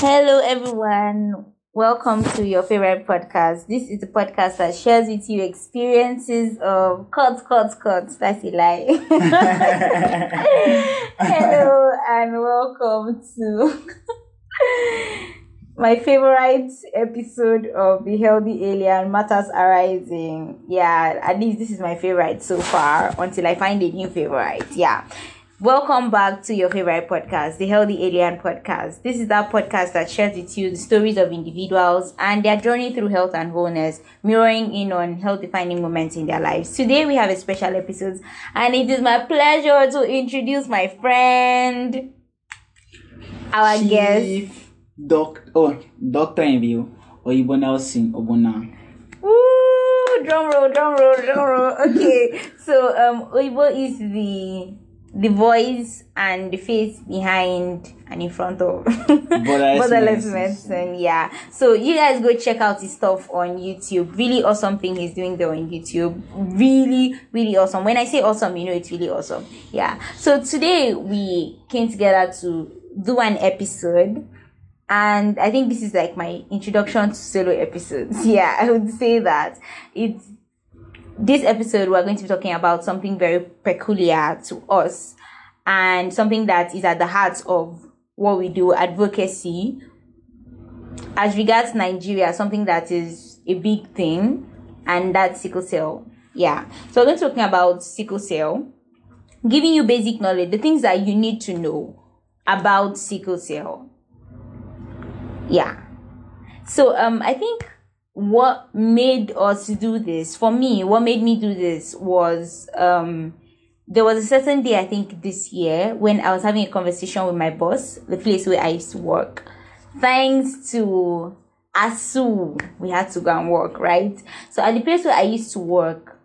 Hello everyone, welcome to your favorite podcast. This is the podcast that shares with you experiences of cuts, that's a lie. Hello and welcome to my favorite episode of The Healthy Alien, Matters Arising. Yeah, at least this is my favorite so far until I find a new favorite. Yeah. Welcome back to your favorite podcast, The Healthy Alien Podcast. This is that podcast that shares with you the stories of individuals and their journey through health and wellness, mirroring in on health-defining moments in their lives. Today, we have a special episode, and it is my pleasure to introduce my friend, our Dr. Oyibo Nelson Obuna. Woo! Drum roll. Okay, so Oyibo is the voice and the face behind and in front of Borderless Medicine. Yeah, so you guys go check out his stuff on YouTube. Really awesome thing he's doing there on YouTube. Really awesome. When I say awesome, you know it's really awesome. Yeah, so today we came together to do an episode, and I think this is like my introduction to solo episodes. Yeah, I would say that it's this episode we're going to be talking about something very peculiar to us and something that is at the heart of what we do, advocacy. As regards Nigeria, something that is a big thing, and that's sickle cell. Yeah. So we're going to be talking about sickle cell, giving you basic knowledge, the things that you need to know about sickle cell. Yeah. So I think what made us do this, for me, what made me do this was there was a certain day, I think this year, when I was having a conversation with my boss, the place where I used to work. Thanks to ASU, we had to go and work, right? So at the place where I used to work,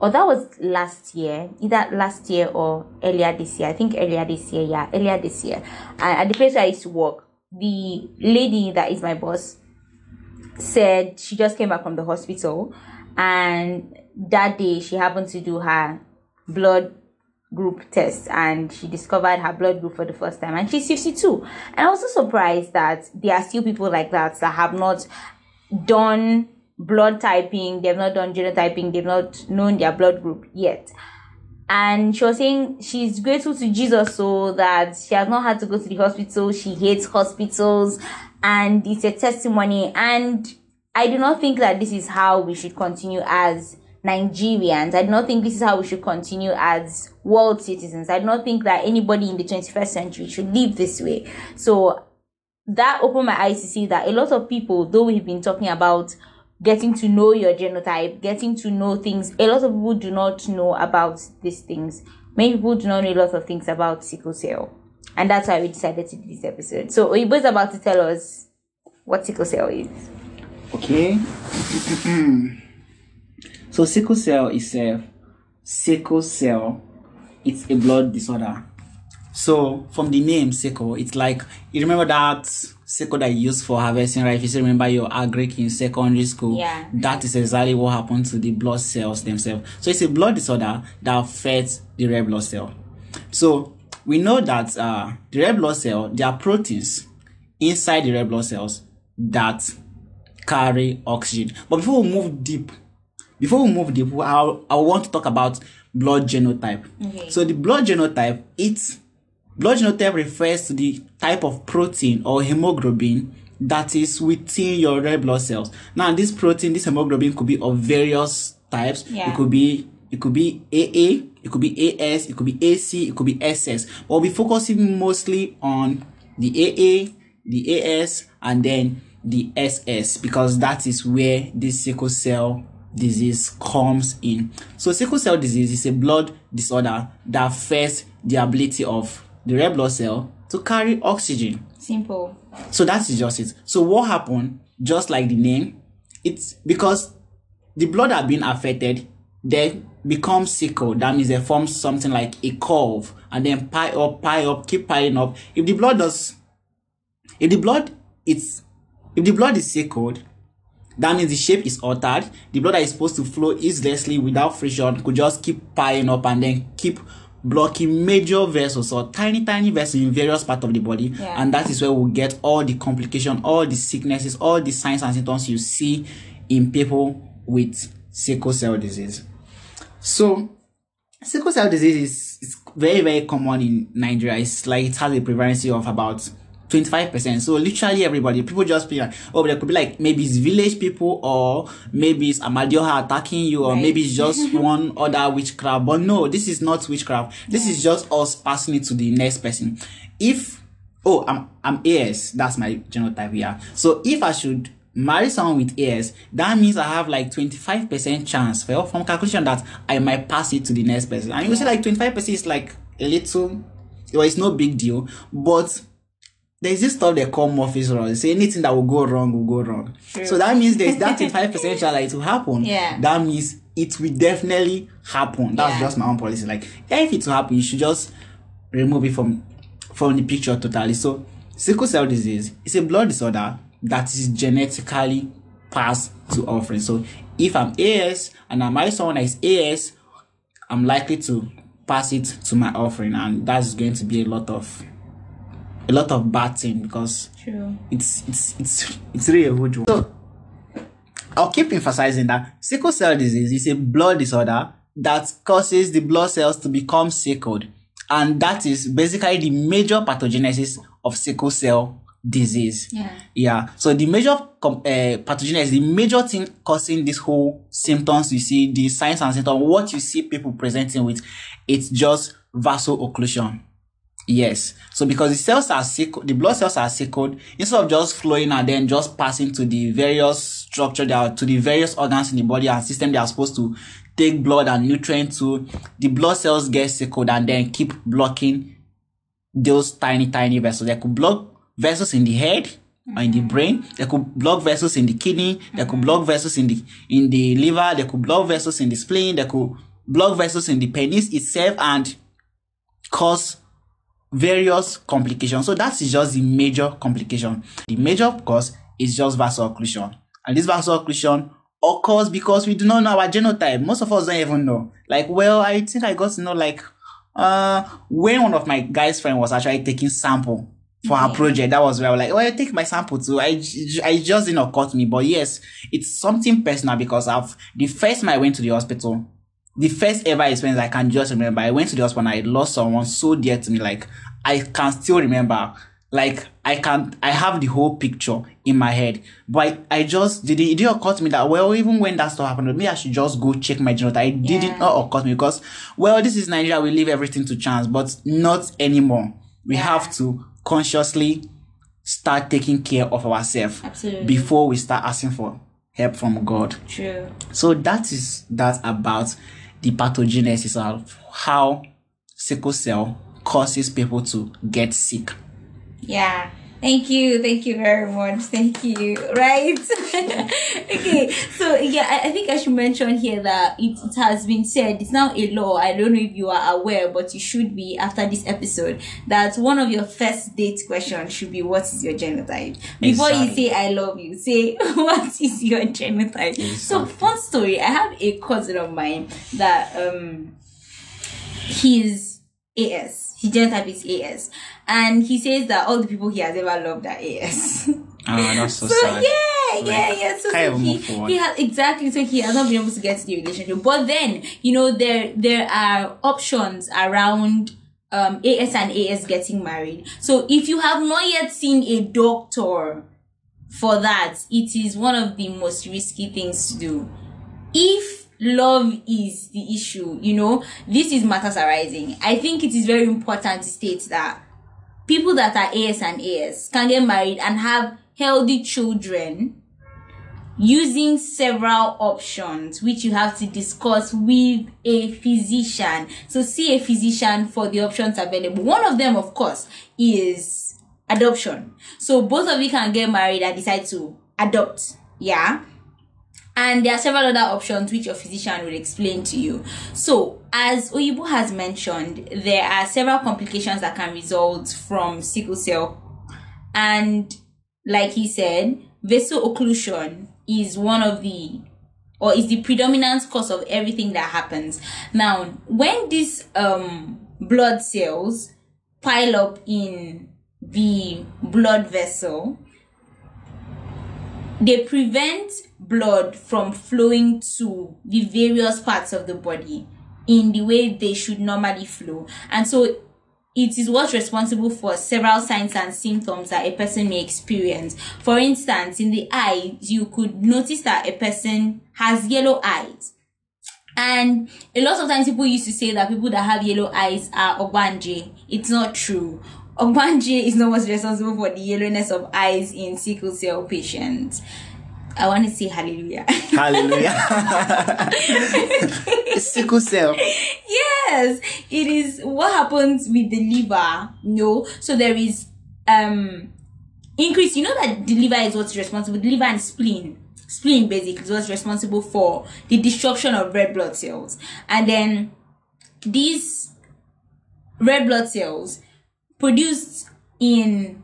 or that was last year, either last year or earlier this year. I think earlier this year, yeah, earlier this year. At the place where I used to work, the lady that is my boss said she just came back from the hospital, and that day she happened to do her blood group test, and she discovered her blood group for the first time, and she's 52. And I was so surprised that there are still people like that that have not done blood typing, they've not done genotyping, they've not known their blood group yet. And she was saying she's grateful to Jesus so that she has not had to go to the hospital. She hates hospitals. And it's a testimony. And I do not think that this is how we should continue as Nigerians. I do not think this is how we should continue as world citizens. I do not think that anybody in the 21st century should live this way. So that opened my eyes to see that a lot of people, though we've been talking about getting to know your genotype, getting to know things, a lot of people do not know about these things. Many people do not know a lot of things about sickle cell. And that's why we decided to do this episode. So Oyibo is about to tell us what sickle cell is. Okay. So sickle cell is a it's a blood disorder. So from the name sickle, it's like, you remember that sickle that you use for harvesting, right? If you still remember your agric in secondary school, yeah, that is exactly what happened to the blood cells themselves. So it's a blood disorder that affects the red blood cell. So we know that the red blood cell, there are proteins inside the red blood cells that carry oxygen. But before we move deep, I want to talk about blood genotype. Okay. So the blood genotype, refers to the type of protein or hemoglobin that is within your red blood cells. Now, this protein, this hemoglobin, could be of various types. Yeah. It could be AA, it could be AS, it could be AC, it could be SS. We'll be focusing mostly on the AA, the AS, and then the SS, because that is where this sickle cell disease comes in. So sickle cell disease is a blood disorder that affects the ability of the red blood cell to carry oxygen. Simple. So that's just it. So what happened, just like the name, it's because the blood had been affected, they become sickle. That means they form something like a curve, and then pile up, keep piling up. If the blood is sickled, that means the shape is altered. The blood that is supposed to flow easily without friction could just keep piling up and then keep blocking major vessels or tiny vessels in various parts of the body, and that is where we'll get all the complications, all the sicknesses, all the signs and symptoms you see in people with sickle cell disease. So sickle cell disease is very common in Nigeria. It's like it has a prevalence of about 25%. So literally everybody, people just be like, oh, there could be like maybe it's village people, or maybe it's Amadioha attacking you, or maybe it's just one other witchcraft. But no, this is not witchcraft. This is just us passing it to the next person. If, oh, I'm AS, that's my genotype here. So if I should marry someone with AS, that means I have like 25% chance from calculation that I might pass it to the next person. And you see like 25% is like a little, well, it's no big deal, but there's this stuff they call Murphy's Law. They say anything that will go wrong will go wrong. True. So that means there's that 25% chance that it will happen. Yeah. That means it will definitely happen. That's just my own policy. Like, if it will happen, you should just remove it from the picture totally. So sickle cell disease is a blood disorder that is genetically passed to offering. So if I'm AS and I marry someone that is AS, I'm likely to pass it to my offering, and that's going to be a lot of bad thing, because it's really a good one. So I'll keep emphasizing that sickle cell disease is a blood disorder that causes the blood cells to become sickled, and that is basically the major pathogenesis of sickle cell disease. So the major pathogenesis, the major thing causing this whole symptoms you see, the signs and symptoms, what you see people presenting with, it's just vaso-occlusion. Yes. So because the cells are sickled, the blood cells are sickled, instead of just flowing and then just passing to the various structure, to the various organs in the body and system they are supposed to take blood and nutrients to, the blood cells get sickled and then keep blocking those tiny vessels. They could block vessels in the head or in the brain. They could block vessels in the kidney. They could block vessels in the liver. They could block vessels in the spleen. They could block vessels in the penis itself and cause various complications. So that is just the major complication. The major cause is just vaso-occlusion. And this vaso-occlusion occurs because we do not know our genotype. Most of us don't even know. Like, well, I think I got to know, like, when one of my guy's friend was actually taking sample for her project, that was where I was like, well, I take my sample too. I just didn't occur to me. But yes, it's something personal, because the first time I went to the hospital, the first ever experience I can just remember, I went to the hospital and I lost someone so dear to me. Like, I can still remember. Like, I have the whole picture in my head. But I just didn't, it didn't occur to me that, well, even when that stuff happened to me, I should just go check my genotype. It didn't occur to me because, well, this is Nigeria. We leave everything to chance, but not anymore. We have to consciously start taking care of ourselves before we start asking for help from God. True. So that is that about the pathogenesis of how sickle cell causes people to get sick. Yeah. Thank you very much. Thank you. Right. Okay. So yeah, I think I should mention here that it has been said, it's now a law. I don't know if you are aware, but you should be after this episode, that one of your first date questions should be, what is your genotype? Before you say I love you, say what is your genotype? Exactly. So fun story, I have a cousin of mine that he's AS. His genotype is AS. And he says that all the people he has ever loved are AS. Oh, that's so sad. Yeah. So he has, exactly. So he has not been able to get to the relationship. But then, you know, there are options around AS and AS getting married. So if you have not yet seen a doctor for that, it is one of the most risky things to do. If love is the issue, you know, this is Matters Arising. I think it is very important to state that people that are AS and AS can get married and have healthy children using several options, which you have to discuss with a physician. So see a physician for the options available. One of them, of course, is adoption. So both of you can get married and decide to adopt. Yeah. And there are several other options which your physician will explain to you. So, as Oyibo has mentioned, there are several complications that can result from sickle cell. And like he said, vaso-occlusion is one of the, or is the predominant cause of everything that happens. Now, when this blood cells pile up in the blood vessel. They prevent blood from flowing to the various parts of the body in the way they should normally flow. And so it is what's responsible for several signs and symptoms that a person may experience. For instance, in the eyes, you could notice that a person has yellow eyes. And a lot of times people used to say that people that have yellow eyes are Ogbanje. It's not true. Ogbanje is not what's responsible for the yellowness of eyes in sickle cell patients. I want to say hallelujah. Hallelujah. Sickle cell. Yes. It is what happens with the liver. No. So there is increase. You know that the liver is what's responsible. The liver and spleen. Spleen basically is what's responsible for the destruction of red blood cells. And then these red blood cells produced in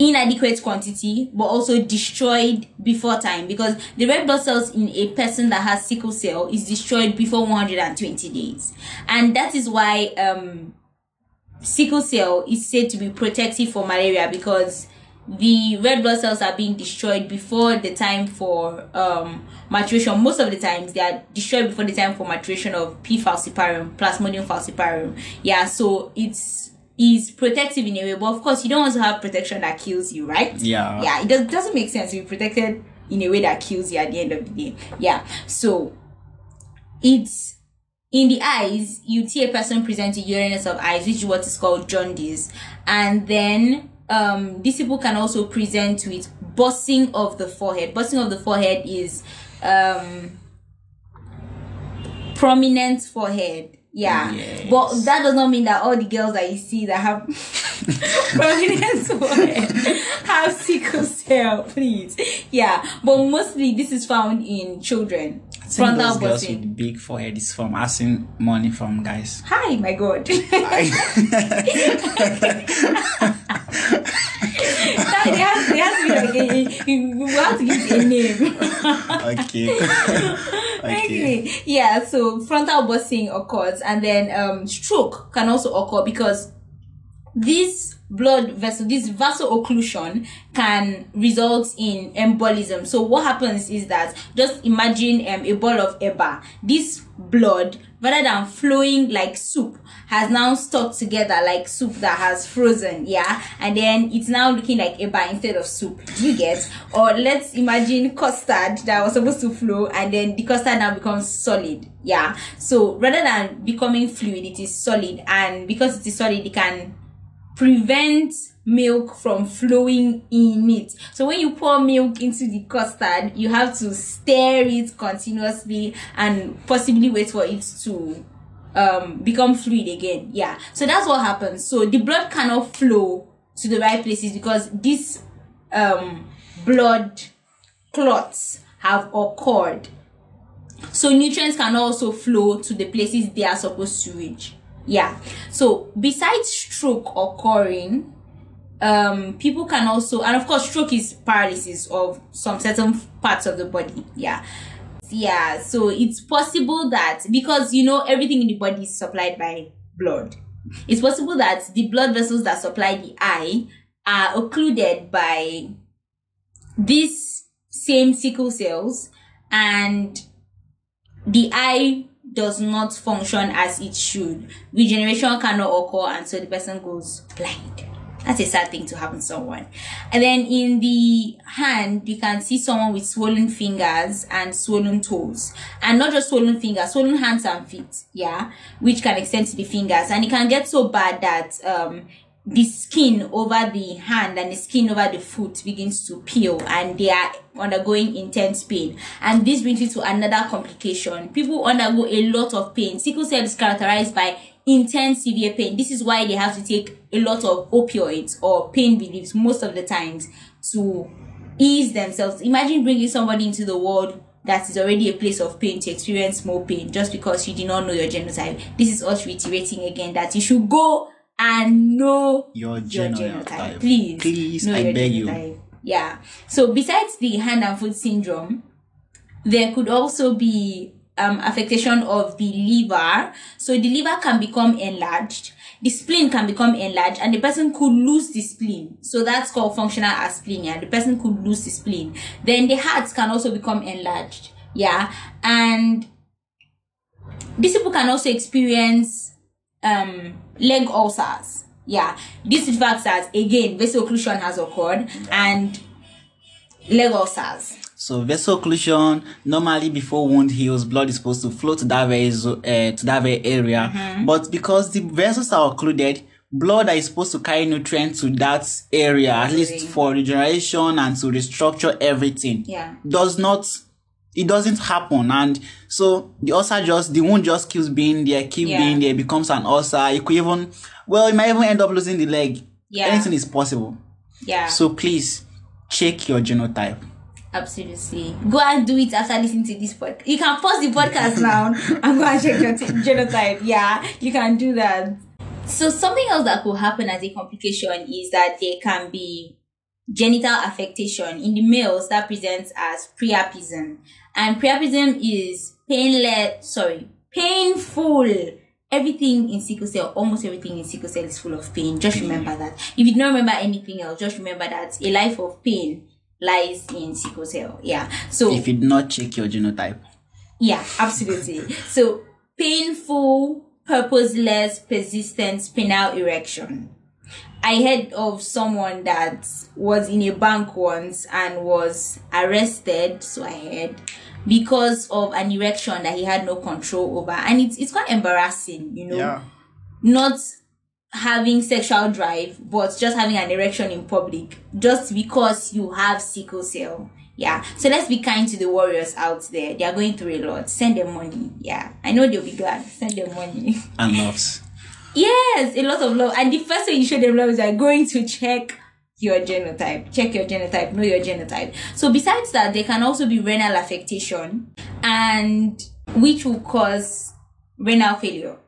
inadequate quantity but also destroyed before time, because the red blood cells in a person that has sickle cell is destroyed before 120 days. And that is why sickle cell is said to be protective for malaria, because the red blood cells are being destroyed before the time for maturation. Most of the times they are destroyed before the time for maturation of P. falciparum, Plasmodium falciparum. Yeah, so it's protective in a way, but of course you don't want to have protection that kills you, right? Yeah. Yeah, it doesn't make sense to be protected in a way that kills you at the end of the day. Yeah, so it's in the eyes. You see a person presenting yellowness of eyes, which is what is called jaundice. And then these people can also present with busting of the forehead. Busting of the forehead is prominent forehead. Yeah. Yes. But that does not mean that all the girls that you see that have prominent forehead have sickle cell, please. Yeah. But mostly this is found in children. Frontal girls with big forehead is from asking money from guys. Hi, my God. We have to give a name. Okay. Yeah, so frontal bursting occurs, and then stroke can also occur, because this blood vessel, this vaso-occlusion, can result in embolism. So what happens is that, just imagine a ball of eba. This blood, rather than flowing like soup, has now stuck together like soup that has frozen. Yeah, and then it's now looking like eba instead of soup. You get? Or let's imagine custard that was supposed to flow, and then the custard now becomes solid. Yeah, so rather than becoming fluid, it is solid, and because it is solid, it can prevent milk from flowing in it. So when you pour milk into the custard, you have to stir it continuously and possibly wait for it to become fluid again. Yeah, so that's what happens. So the blood cannot flow to the right places because these blood clots have occurred. So nutrients can also flow to the places they are supposed to reach. Yeah, so besides stroke occurring, people can also, and of course stroke is paralysis of some certain parts of the body. Yeah, so it's possible that, because you know everything in the body is supplied by blood, it's possible that the blood vessels that supply the eye are occluded by these same sickle cells, and the eye does not function as it should. Regeneration cannot occur, and so the person goes blind. That's a sad thing to happen to someone. And then in the hand, you can see someone with swollen fingers and swollen toes, and not just swollen fingers, swollen hands and feet. Yeah, which can extend to the fingers, and it can get so bad that the skin over the hand and the skin over the foot begins to peel, and they are undergoing intense pain. And this brings you to another complication. People undergo a lot of pain. Sickle cell is characterized by intense, severe pain. This is why they have to take a lot of opioids or pain reliefs most of the times to ease themselves. Imagine bringing somebody into the world that is already a place of pain to experience more pain just because you did not know your genotype. This is us reiterating again that you should go and know your genotype. Please, know I beg genotype. You. Yeah. So besides the hand and foot syndrome, there could also be affectation of the liver. So the liver can become enlarged, the spleen can become enlarged, and the person could lose the spleen. So that's called functional asplenia. The person could lose the spleen. Then the hearts can also become enlarged. Yeah. And these people can also experience leg ulcers. Yeah. These factors, again, vessel occlusion has occurred and leg ulcers. So vessel occlusion, normally before wound heals, blood is supposed to flow to that very area. Mm-hmm. But because the vessels are occluded, blood is supposed to carry nutrients to that area, at least for regeneration and to restructure everything. Yeah. It doesn't happen, and so the ulcer the wound just keeps being there, being there, becomes an ulcer. It could even, it might even end up losing the leg. Yeah. Anything is possible. Yeah. So please check your genotype. Absolutely. Go and do it after listening to this podcast. You can pause the podcast now and go and check your genotype. Yeah, you can do that. So something else that could happen as a complication is that there can be genital affectation in the males that presents as priapism. And priapism is painful. Everything in sickle cell, almost everything in sickle cell is full of pain. Just remember that. If you don't remember anything else, just remember that a life of pain lies in sickle cell. Yeah. So if you do not check your genotype. Yeah, absolutely. So painful, purposeless, persistent spinal erection. I heard of someone that was in a bank once and was arrested, so I heard, because of an erection that he had no control over. And it's quite embarrassing, you know, not having sexual drive, but just having an erection in public just because you have sickle cell. Yeah. So let's be kind to the warriors out there. They are going through a lot. Send them money. Yeah. I know they'll be glad. Send them money. And loves. Yes, a lot of love. And the first way you show them love is like going to check your genotype. Check your genotype. Know your genotype. So besides that, there can also be renal affectation, and which will cause renal failure.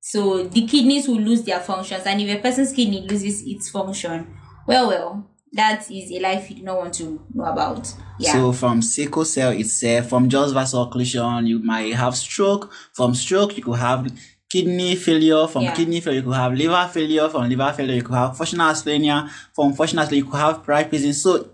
So the kidneys will lose their functions. And if a person's kidney loses its function, well, that is a life you do not want to know about. Yeah. So from sickle cell itself, from just vessel occlusion, you might have stroke. From stroke, you could have kidney failure. From kidney failure, you could have liver failure. From liver failure, you could have functional asplenia. From functional asplenia, you could have priapism. So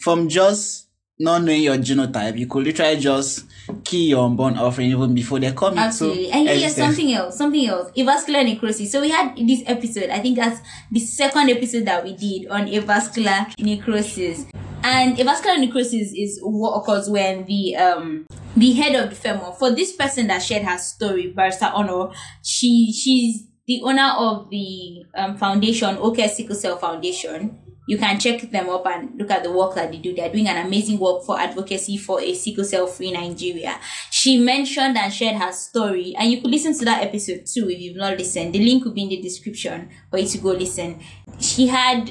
from just not knowing your genotype, you could literally just kill your unborn offering even before they come. Absolutely. And here's something else. Avascular necrosis. So we had this episode, I think that's the second episode that we did on avascular necrosis. And avascular necrosis is what occurs when the head of the femur. For this person that shared her story, Barrister Ono, she's the owner of the foundation, O-Care Sickle Cell Foundation. You can check them up and look at the work that they do. They're doing an amazing work for advocacy for a sickle cell free Nigeria. She mentioned and shared her story, and you could listen to that episode too if you've not listened. The link will be in the description for you to go listen. She had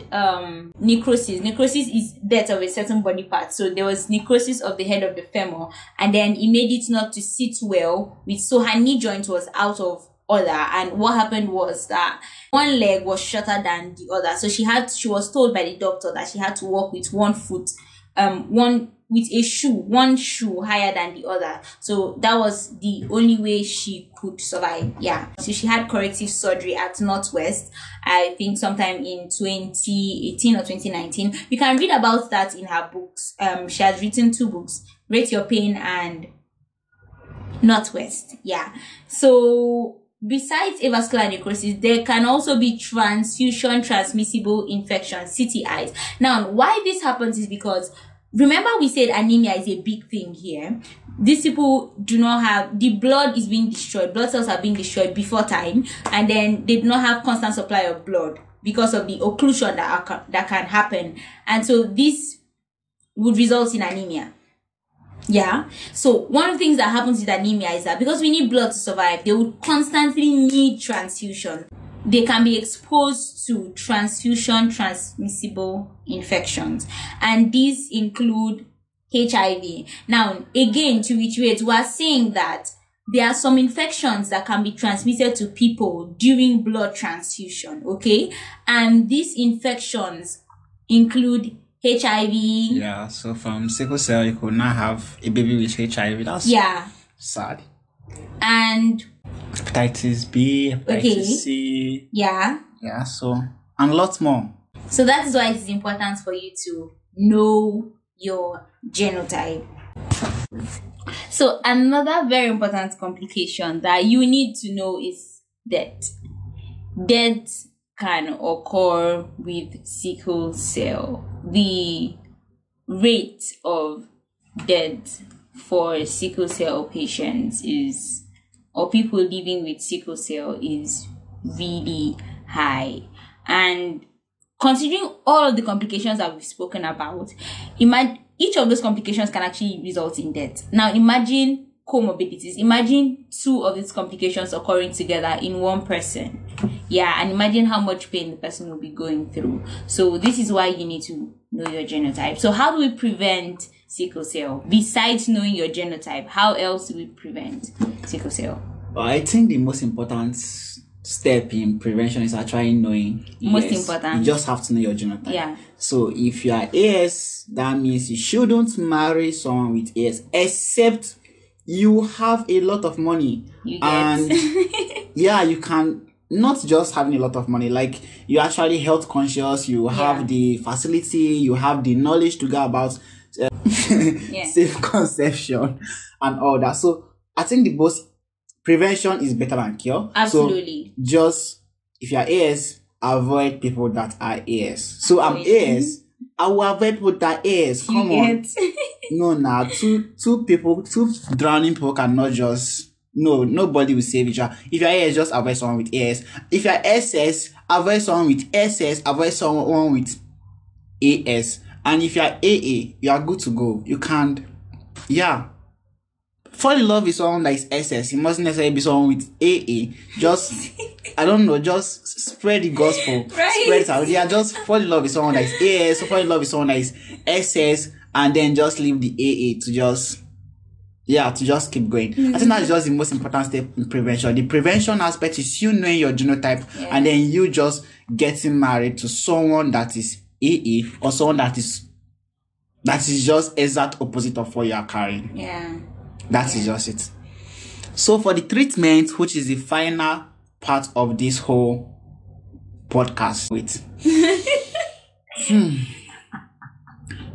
necrosis. Necrosis is death of a certain body part. So there was necrosis of the head of the femur, and then it made it not to sit well with, so her knee joint was out of order. And what happened was that one leg was shorter than the other, so she was told by the doctor that she had to walk with one foot, one shoe higher than the other. So that was the only way she could survive. Yeah. So she had corrective surgery at Northwest, I think sometime in 2018 or 2019. You can read about that in her books. She has written two books, Rate Your Pain and Northwest. Yeah. So besides avascular necrosis, there can also be transfusion-transmissible infections, CTIs. Now, why this happens is because, remember we said anemia is a big thing here. These people do not have, the blood is being destroyed. Blood cells are being destroyed before time, and then they do not have constant supply of blood because of the occlusion that can happen. And so this would result in anemia. Yeah. So one of the things that happens with anemia is that because we need blood to survive, they would constantly need transfusion. They can be exposed to transfusion-transmissible infections, and these include HIV. Now, again, to reiterate, we are saying that there are some infections that can be transmitted to people during blood transfusion. Okay, and these infections include HIV. Yeah, so from sickle cell, you could not have a baby with HIV. That's Sad. And hepatitis B, hepatitis C. Yeah. Yeah, so and lots more. So that is why it's important for you to know your genotype. So another very important complication that you need to know is death. Death can occur with sickle cell. The rate of death for sickle cell patients is, or people living with sickle cell, is really high. And considering all of the complications that we've spoken about, each of those complications can actually result in death. Now imagine comorbidities. Imagine two of these complications occurring together in one person. Yeah, and imagine how much pain the person will be going through. So this is why you need to know your genotype. So how do we prevent sickle cell? Besides knowing your genotype, how else do we prevent sickle cell? I think the most important step in prevention is actually knowing. Most important. You just have to know your genotype. Yeah. So if you are AS, that means you shouldn't marry someone with AS, except you have a lot of money. You get. And yeah, you can. Not just having a lot of money, like you're actually health conscious, you have the facility, you have the knowledge to go about safe conception and all that. So I think the most prevention is better than cure. Absolutely. So just if you're AS, avoid people that are AS. So I'm AS, I will avoid people that AS. Come on. No, nah. Two drowning people cannot just. No, nobody will save each other. If you're AS, just avoid someone with AS. If you're SS, avoid someone with SS, avoid someone with AS. And if you're AA, you are good to go. You can't, fall in love with someone that is SS. It mustn't necessarily be someone with AA. Just, I don't know, just spread the gospel. Right. Spread it out. Yeah, just fall in love with someone that is AS, fall in love with someone that is SS, and then just leave the AA to just... Yeah, to just keep going. Mm-hmm. I think that's just the most important step in prevention. The prevention aspect is you knowing your genotype and then you just getting married to someone that is AA or someone that is just exact opposite of what you are carrying. Yeah. That is just it. So for the treatment, which is the final part of this whole podcast.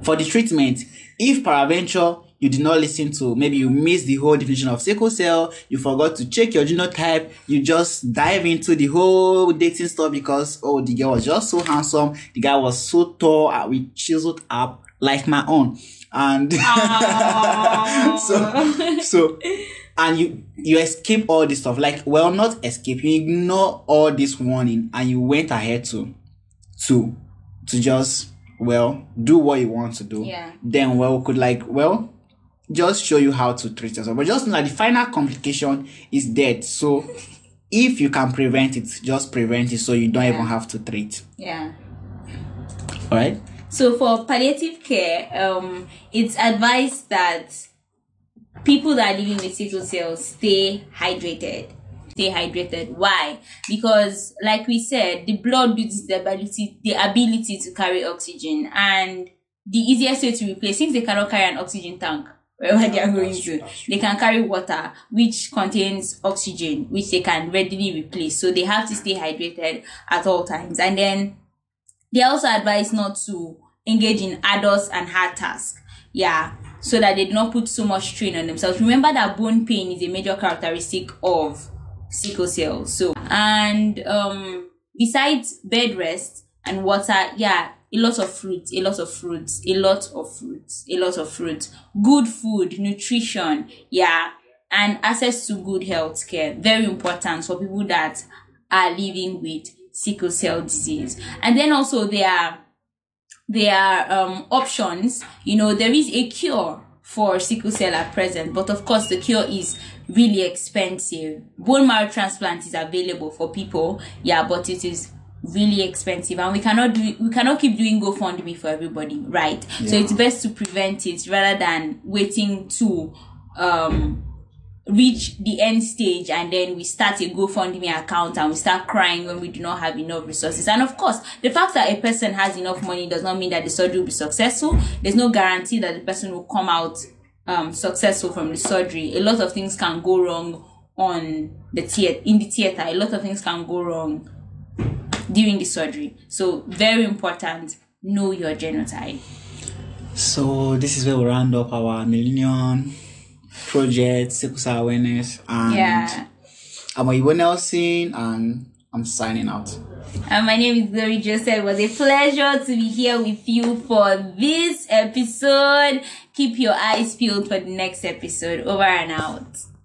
For the treatment, if peradventure you did not listen to, maybe you missed the whole definition of sickle cell, you forgot to check your genotype, you just dive into the whole dating stuff because, oh, the girl was just so handsome, the guy was so tall, and we chiseled up like my own. And and you escape all this stuff. Like, well, not escape, you ignore all this warning and you went ahead to just, do what you want to do. Yeah. Then, just show you how to treat yourself. But just know that the final complication is death. So if you can prevent it, just prevent it so you don't even have to treat. Yeah. All right. So for palliative care, it's advised that people that are living with sickle cell stay hydrated. Stay hydrated. Why? Because like we said, the blood loses the ability to carry oxygen. And the easiest way to replace, since they cannot carry an oxygen tank, wherever they are going to, they can carry water, which contains oxygen, which they can readily replace. So they have to stay hydrated at all times. And then they are also advised not to engage in arduous and hard tasks. Yeah, so that they do not put so much strain on themselves. Remember that bone pain is a major characteristic of sickle cell. So, and besides bed rest and water, a lot of fruits, good food, nutrition, and access to good health care. Very important for people that are living with sickle cell disease. And then also there are options. There is a cure for sickle cell at present, but of course the cure is really expensive. Bone marrow transplant is available for people, but it is really expensive, and we cannot keep doing GoFundMe for everybody, right? So it's best to prevent it rather than waiting to reach the end stage and then we start a GoFundMe account and we start crying when we do not have enough resources. And of course, the fact that a person has enough money does not mean that the surgery will be successful. There's no guarantee that the person will come out successful from the surgery, a lot of things can go wrong in the theater. A lot of things can go wrong during the surgery. So very important, know your genotype. So this is where we round up our Millennium Project Sickle Cell Awareness, and I'm Oyibo Nelson, and I'm signing out. And my name is Glory Joseph. It was a pleasure to be here with you for this episode. Keep your eyes peeled for the next episode. Over and out.